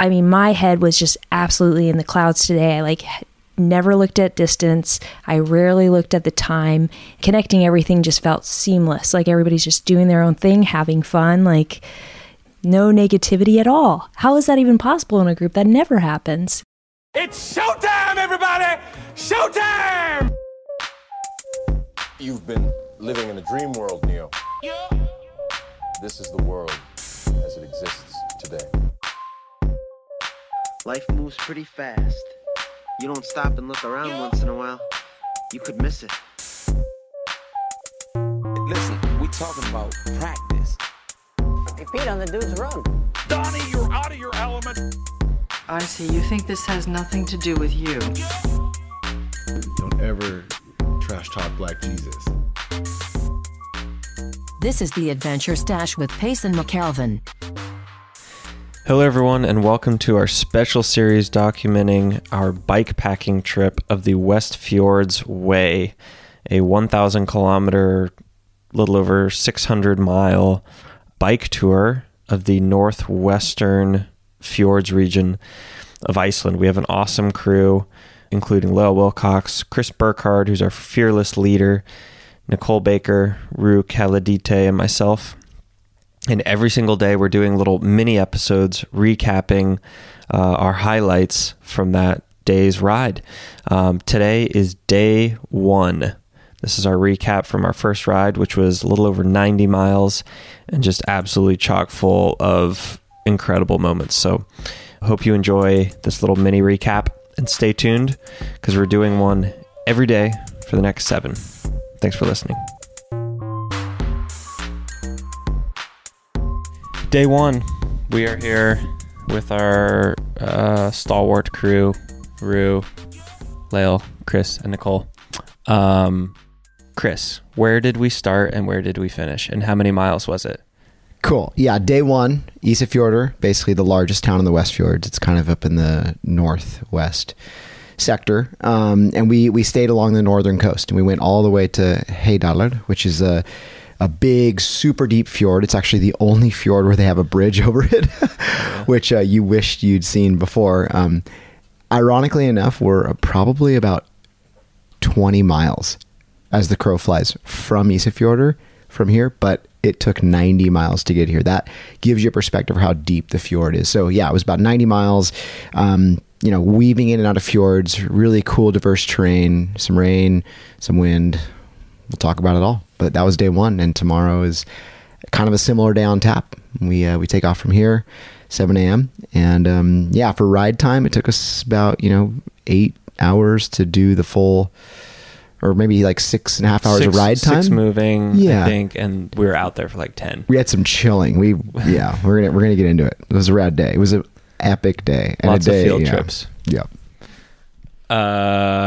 I mean, my head was just absolutely in the clouds today. I never looked at distance. I rarely looked at the time. Connecting everything just felt seamless. Like everybody's just doing their own thing, having fun, like no negativity at all. How is that even possible in a group? That never happens. It's showtime, everybody! Showtime! You've been living in a dream world, Neo. Yeah. This is the world as it exists today. Life moves pretty fast. You don't stop and look around once in a while, you could miss it. Listen, we're talking about practice. Hey, Pete, on the dude's run. Donnie, you're out of your element. I see, you think this has nothing to do with you. Don't ever trash talk Black Jesus. This is The Adventure Stache with Payson McElveen. Hello everyone, and welcome to our special series documenting our bikepacking trip of the West Fjords Way, a 1,000 kilometer, little over 600 mile bike tour of the northwestern fjords region of Iceland. We have an awesome crew, including Lael Wilcox, Chris Burkhardt, who's our fearless leader, Nicole Baker, Rue Caladite, and myself. And every single day, we're doing little mini episodes recapping our highlights from that day's ride. Today is day one. This is our recap from our first ride, which was a little over 90 miles and just absolutely chock full of incredible moments. So hope you enjoy this little mini recap and stay tuned because we're doing one every day for the next 7. Thanks for listening. Day one, we are here with our stalwart crew, Rue, Lael, Chris, and Nicole. Chris, where did we start and where did we finish? And how many miles was it? Cool. Yeah, day one, Ísafjörður, basically the largest town in the West Fjords. It's kind of up in the northwest sector. And we stayed along the northern coast, and we went all the way to Heydalur, which is a big, super deep fjord. It's actually the only fjord where they have a bridge over it, which you wished you'd seen before. Ironically enough, we're probably about 20 miles as the crow flies from Ísafjörður from here, but it took 90 miles to get here. That gives you a perspective of how deep the fjord is. So yeah, it was about 90 miles, weaving in and out of fjords, really cool, diverse terrain, some rain, some wind. We'll talk about it all. But that was day one, and tomorrow is kind of a similar day on tap. We take off from here, 7 a.m. And for ride time, it took us about 8 hours to do the full, or maybe 6.5 hours of ride time. 6 moving, yeah. I think, and we were out there for 10. We had some chilling. We're gonna get into it. It was a rad day. It was an epic day. And lots of field trips. Yeah.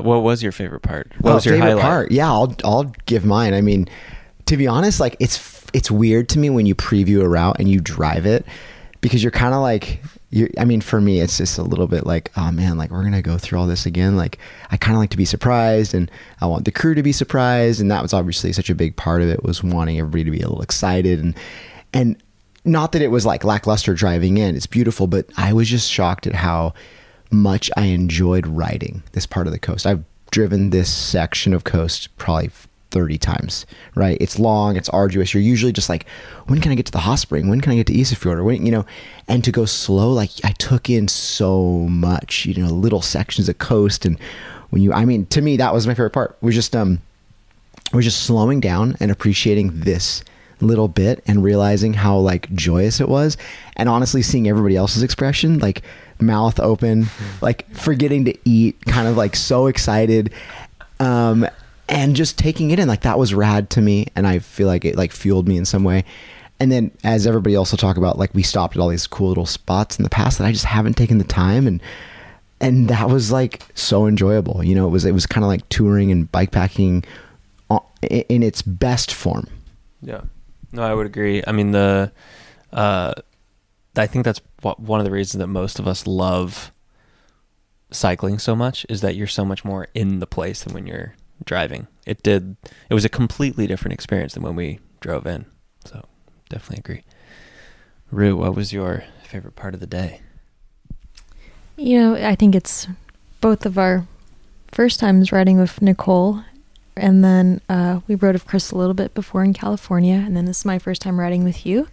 What was your favorite part? What was your favorite highlight? Part? Yeah, I'll give mine. I mean, to be honest, it's weird to me when you preview a route and you drive it, because you're kind of for me, it's just a little bit we're going to go through all this again. I kind of like to be surprised, and I want the crew to be surprised. And that was obviously such a big part of it, was wanting everybody to be a little excited, and not that it was lackluster driving in. It's beautiful, but I was just shocked at how much I enjoyed riding this part of the coast. I've driven this section of coast probably 30 times, right? It's long, it's arduous. You're usually just when can I get to the hot spring? When can I get to Ísafjörður? And to go slow, I took in so much, little sections of coast. And to me, that was my favorite part, was just slowing down and appreciating this little bit and realizing how joyous it was. And honestly, seeing everybody else's expression, mouth open, forgetting to eat, kind of so excited, and just taking it in, that was rad to me, and I feel it fueled me in some way. And then, as everybody else will talk about, we stopped at all these cool little spots in the past that I just haven't taken the time, and that was so enjoyable. It was kind of like touring and bikepacking in its best form. Yeah, no, I would agree. I mean, I think that's one of the reasons that most of us love cycling so much, is that you're so much more in the place than when you're driving. It was a completely different experience than when we drove in. So definitely agree. Rue, what was your favorite part of the day? You know, I think it's both of our first times riding with Nicole, and then we rode with Chris a little bit before in California, and then this is my first time riding with you.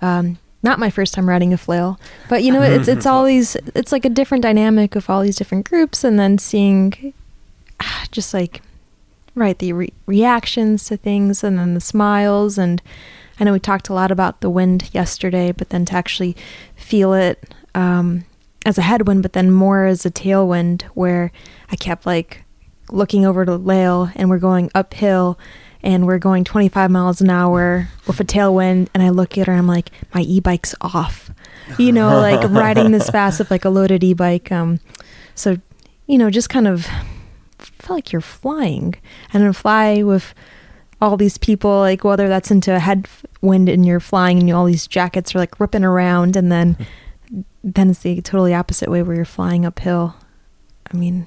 Not my first time riding a flail, but you know, it's all these, it's like a different dynamic of all these different groups, and then seeing just like, right, the reactions to things, and then the smiles. And I know we talked a lot about the wind yesterday, but then to actually feel it as a headwind, but then more as a tailwind, where I kept like looking over to Lael, and we're going uphill, and we're going 25 miles an hour with a tailwind, and I look at her, I'm like, my e-bike's off, you know, like riding this fast with like a loaded e-bike. So, you know, just kind of felt like you're flying, and then fly with all these people, like whether that's into a headwind and you're flying and all these jackets are like ripping around, and then it's the totally opposite way where you're flying uphill. I mean,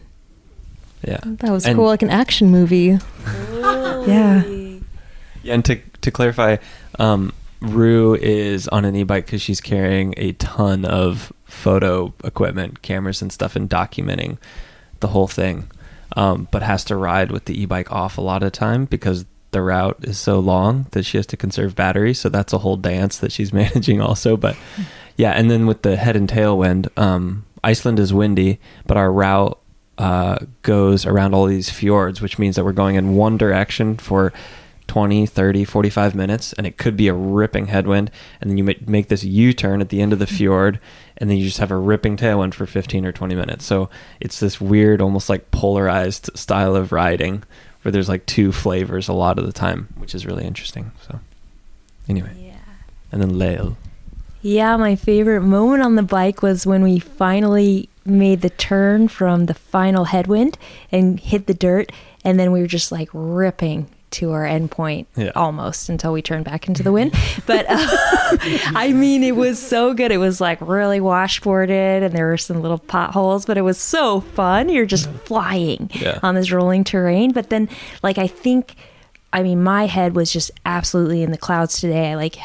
yeah, that was cool, like an action movie. Yeah. Yeah, and to clarify, Rue is on an e-bike because she's carrying a ton of photo equipment, cameras and stuff, and documenting the whole thing, but has to ride with the e-bike off a lot of the time because the route is so long that she has to conserve battery. So that's a whole dance that she's managing also. But yeah, and then with the head and tail wind, Iceland is windy, but our route goes around all these fjords, which means that we're going in one direction for 20, 30, 45 minutes, and it could be a ripping headwind, and then you make this U-turn at the end of the fjord, and then you just have a ripping tailwind for 15 or 20 minutes. So it's this weird, almost like polarized style of riding where there's like two flavors a lot of the time, which is really interesting. So anyway, yeah. And then Lael. Yeah, my favorite moment on the bike was when we finally made the turn from the final headwind and hit the dirt, and then we were just like ripping to our end point, yeah, almost until we turned back into the wind. But I mean, it was so good. It was like really washboarded, and there were some little potholes, but it was so fun. You're just flying, yeah, on this rolling terrain. But then, like, I mean my head was just absolutely in the clouds today. I like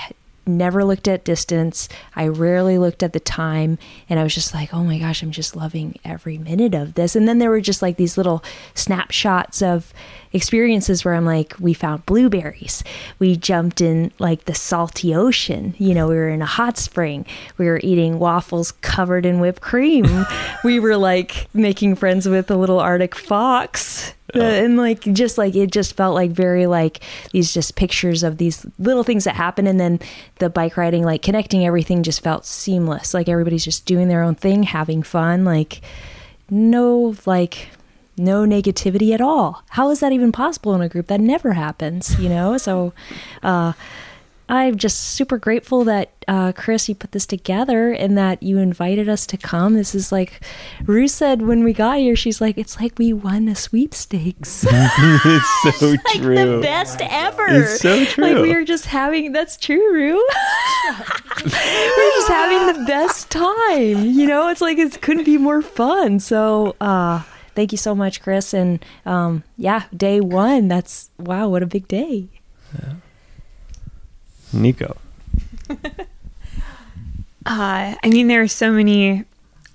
never looked at distance. I rarely looked at the time, and I was just like, oh my gosh, I'm just loving every minute of this. And then there were just like these little snapshots of experiences where I'm like, we found blueberries, we jumped in like the salty ocean, you know, we were in a hot spring, we were eating waffles covered in whipped cream, we were like making friends with a little Arctic fox. And like, just like, it just felt like very like these just pictures of these little things that happen. And then the bike riding, like connecting everything, just felt seamless. Like everybody's just doing their own thing, having fun, like no negativity at all. How is that even possible in a group? That never happens, you know? So, I'm just super grateful that, Chris, you put this together and that you invited us to come. This is like, Rue said when we got here, she's like, it's like we won a sweepstakes. It's so it's true. Like the best ever. It's so true. Like we were just having, that's true, Rue. We were just having the best time, you know? It's like, it couldn't be more fun. So, thank you so much, Chris. And, yeah, day one, that's, wow, what a big day. Yeah. Nico. I mean, there are so many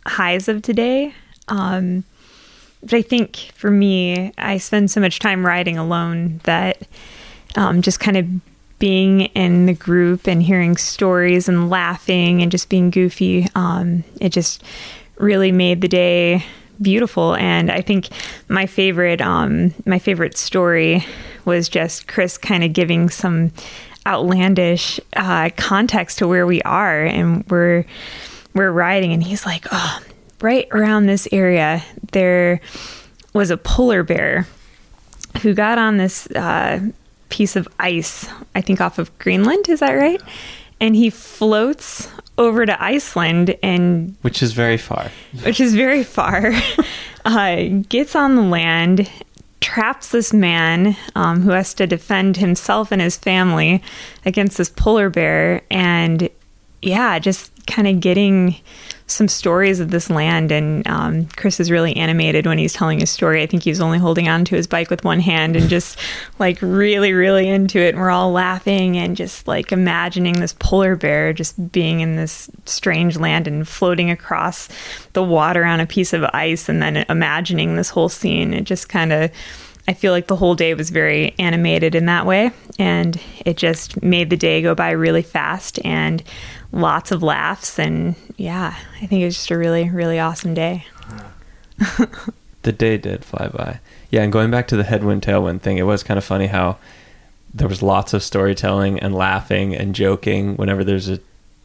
highs of today. But I think for me, I spend so much time riding alone that just kind of being in the group and hearing stories and laughing and just being goofy, it just really made the day beautiful. And I think my favorite story was just Chris kind of giving some outlandish context to where we are, and we're riding, and he's like, oh, right around this area there was a polar bear who got on this piece of ice, I think off of Greenland, is that right? And he floats over to Iceland, and which is very far gets on the land, traps this man who has to defend himself and his family against this polar bear, and yeah, just kind of getting some stories of this land. And Chris is really animated when he's telling his story. I think he was only holding on to his bike with one hand and just like really, really into it. And we're all laughing and just like imagining this polar bear just being in this strange land and floating across the water on a piece of ice and then imagining this whole scene. It just kind of, I feel like the whole day was very animated in that way. And it just made the day go by really fast and lots of laughs. And yeah, I think it was just a really, really awesome day. Yeah. The day did fly by. Yeah. And going back to the headwind tailwind thing, it was kind of funny how there was lots of storytelling and laughing and joking whenever there's a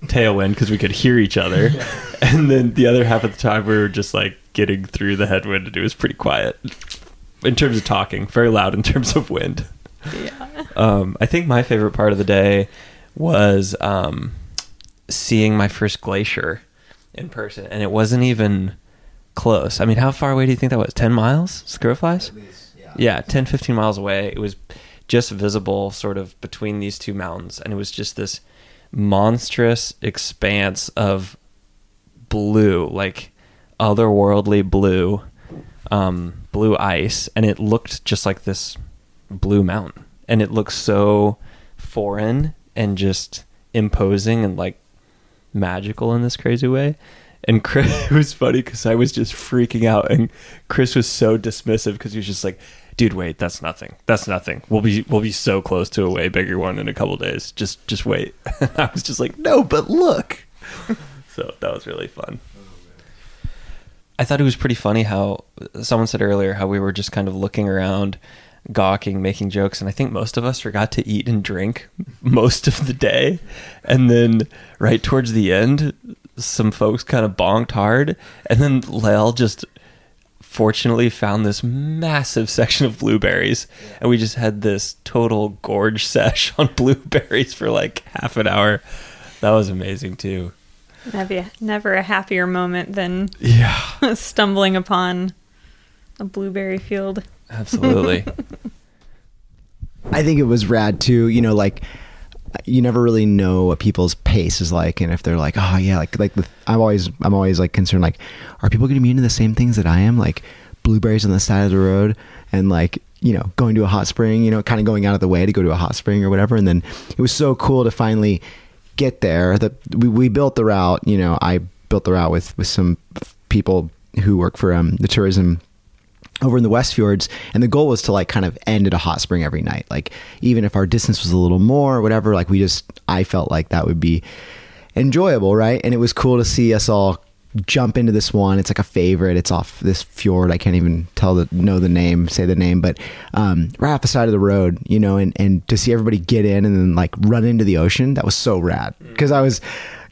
tailwind, because we could hear each other. Yeah. And then the other half of the time we were just like getting through the headwind, and it was pretty quiet in terms of talking, very loud in terms of wind. Yeah. I think my favorite part of the day was seeing my first glacier in person, and it wasn't even close. I mean, how far away do you think that was? 10 miles? Squirrelflies? Yeah, 10, 15 miles away. It was just visible sort of between these two mountains, and it was just this monstrous expanse of blue, like otherworldly blue, blue ice, and it looked just like this blue mountain, and it looked so foreign and just imposing and like magical in this crazy way. And Chris, it was funny because I was just freaking out, and Chris was so dismissive because he was just like, dude, wait, that's nothing, we'll be so close to a way bigger one in a couple days, just wait. And I was just like, no, but look. So that was really fun. I thought it was pretty funny how someone said earlier how we were just kind of looking around, gawking, making jokes, and I think most of us forgot to eat and drink most of the day. And then right towards the end, some folks kind of bonked hard, and then Lael just fortunately found this massive section of blueberries, and we just had this total gorge sesh on blueberries for like half an hour. That was amazing too. Never a happier moment than stumbling upon a blueberry field. Absolutely. I think it was rad too, you know, like you never really know what people's pace is like, and if they're like, oh yeah, like I'm always like concerned, like, are people gonna be into the same things that I am, like blueberries on the side of the road and like, you know, going to a hot spring, you know, kind of going out of the way to go to a hot spring or whatever. And then it was so cool to finally get there. That we built the route, you know, I built the route with some people who work for the tourism over in the West Fjords, and the goal was to like kind of end at a hot spring every night, like even if our distance was a little more or whatever, like I felt like that would be enjoyable, right? And it was cool to see us all jump into this one. It's like a favorite, it's off this fjord, I can't even say the name, but right off the side of the road, you know, and to see everybody get in and then like run into the ocean, that was so rad, because I was,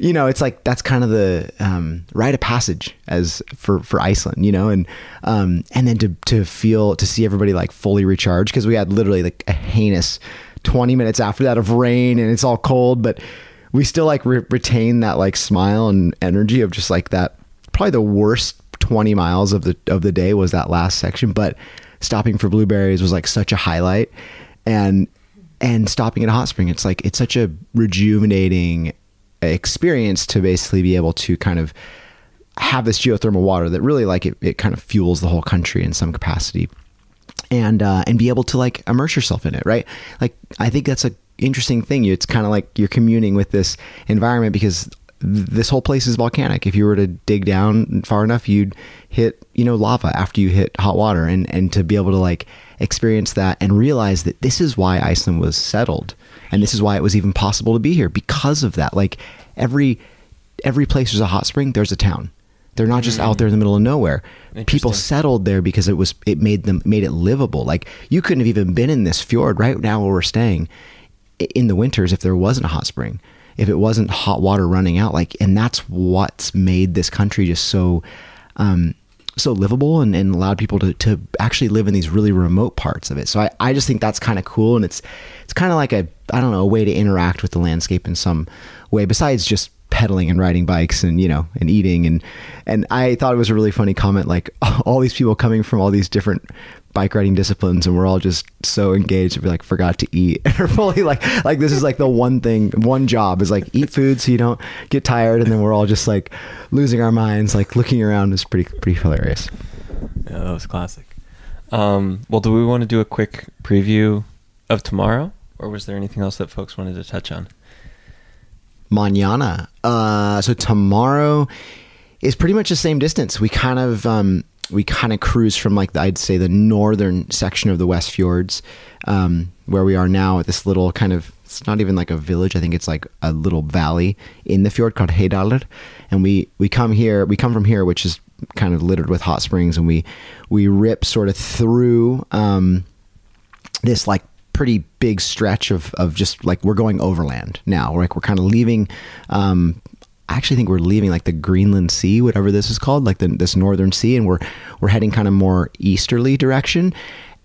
you know, it's like that's kind of the rite of passage as for Iceland, you know, and then to see everybody like fully recharged, because we had literally like a heinous 20 minutes after that of rain, and it's all cold, but we still like retain that like smile and energy of just like that. Probably the worst 20 miles of the day was that last section, but stopping for blueberries was like such a highlight, and stopping at a hot spring, it's like, it's such a rejuvenating experience to basically be able to kind of have this geothermal water that really like it kind of fuels the whole country in some capacity, and be able to like immerse yourself in it. Right. Like, I think that's a interesting thing. It's kind of like you're communing with this environment, because this whole place is volcanic. If you were to dig down far enough, you'd hit, you know, lava after you hit hot water, and to be able to like experience that and realize that this is why Iceland was settled, and this is why it was even possible to be here, because of that. Like every place there's a hot spring, there's a town. They're not just out there in the middle of nowhere. People settled there because it made it livable. Like you couldn't have even been in this fjord right now where we're staying in the winters if there wasn't a hot spring, if it wasn't hot water running out, like, and that's what's made this country just so so livable, and allowed people to actually live in these really remote parts of it. So I just think that's kind of cool, and it's kind of like a way to interact with the landscape in some way besides just pedaling and riding bikes and, you know, and eating, and I thought it was a really funny comment, like all these people coming from all these different bike riding disciplines, and we're all just so engaged and we like forgot to eat and we're fully like this is like the one job is like eat food so you don't get tired, and then we're all just like losing our minds, like looking around. Is pretty hilarious. Yeah, that was classic. Well, do we want to do a quick preview of tomorrow, or was there anything else that folks wanted to touch on? Mañana. So tomorrow is pretty much the same distance. We kind of cruise from like I'd say the northern section of the West Fjords, where we are now, at this little kind of, it's not even like a village. I think it's like a little valley in the fjord called Heydalur. And we come from here, which is kind of littered with hot springs, and we rip sort of through this like pretty big stretch of just like, we're going overland now. We're kind of leaving, I actually think we're leaving like the Greenland Sea, whatever this is called, like this northern sea, and we're heading kind of more easterly direction.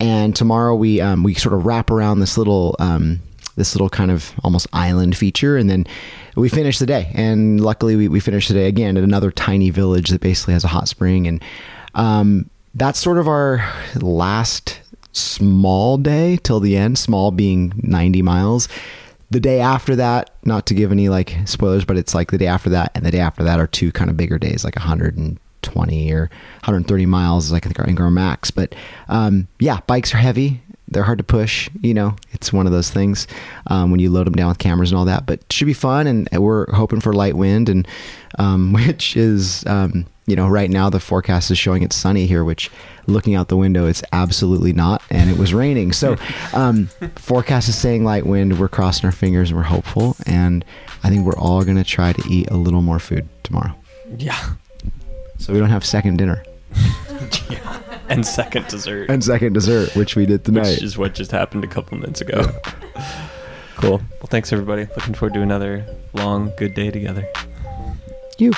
And tomorrow we sort of wrap around this little kind of almost island feature, and then we finish the day. And luckily we finish the day again at another tiny village that basically has a hot spring. And that's sort of our last small day till the end, small being 90 miles. The day after that, not to give any like spoilers, but it's like the day after that and the day after that are two kind of bigger days, like 120 or 130 miles, like I think our max. But yeah, bikes are heavy. They're hard to push. You know, it's one of those things when you load them down with cameras and all that, but it should be fun. And we're hoping for light wind, and which is, you know, right now the forecast is showing it's sunny here, which looking out the window, it's absolutely not. And it was raining. So forecast is saying light wind. We're crossing our fingers and we're hopeful. And I think we're all going to try to eat a little more food tomorrow. Yeah. So we don't have second dinner. Yeah. And second dessert. Which we did tonight. Which is what just happened a couple minutes ago. Yeah. Cool. Well, thanks everybody. Looking forward to another long, good day together. You.